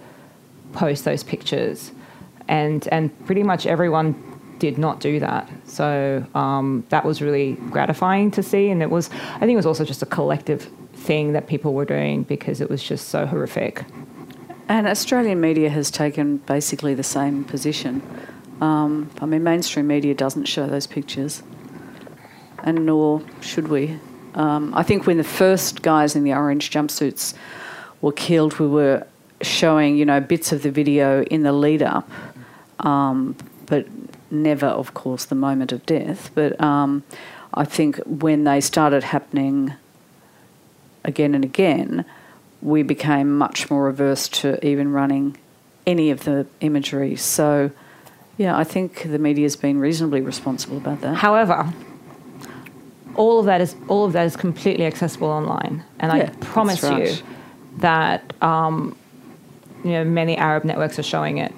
post those pictures. And and pretty much everyone did not do that. So um, that was really gratifying to see. And it was, I think it was also just a collective thing that people were doing because it was just so horrific. And Australian media has taken basically the same position. Um, I mean, mainstream media doesn't show those pictures, and nor should we. Um, I think when the first guys in the orange jumpsuits were killed, we were showing, you know, bits of the video in the lead-up, um, but never, of course, the moment of death. But um, I think when they started happening again and again, we became much more averse to even running any of the imagery. So, yeah, I think the media's been reasonably responsible about that. However, all of that is all of that is completely accessible online, and yeah, I promise that's right. you that um, you know, many Arab networks are showing it.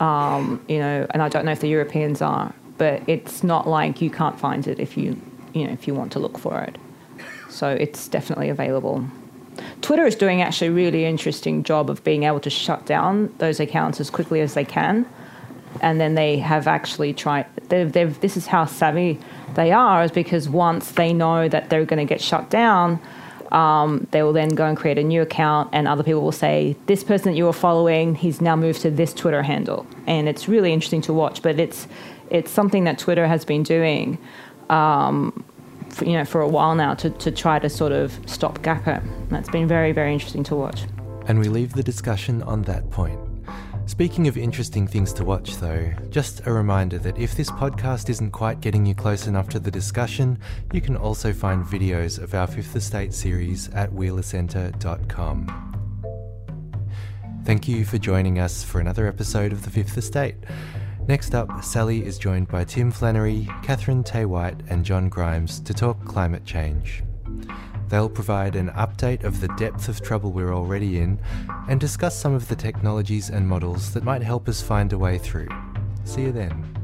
Um, you know, and I don't know if the Europeans are, but it's not like you can't find it if you you know if you want to look for it. So it's definitely available. Twitter is doing actually a really interesting job of being able to shut down those accounts as quickly as they can. And then they have actually tried, they've, they've, this is how savvy they are, is because once they know that they're going to get shut down, um, they will then go and create a new account, and other people will say, this person that you were following, he's now moved to this Twitter handle. And it's really interesting to watch, but it's it's something that Twitter has been doing um For, you know, for a while now to, to try to sort of stop gap it. That's been very, very interesting to watch. And we leave the discussion on that point. Speaking of interesting things to watch, though, just a reminder that if this podcast isn't quite getting you close enough to the discussion, you can also find videos of our Fifth Estate series at wheeler centre dot com. Thank you for joining us for another episode of The Fifth Estate. Next up, Sally is joined by Tim Flannery, Catherine Tay-White and John Grimes to talk climate change. They'll provide an update of the depth of trouble we're already in and discuss some of the technologies and models that might help us find a way through. See you then.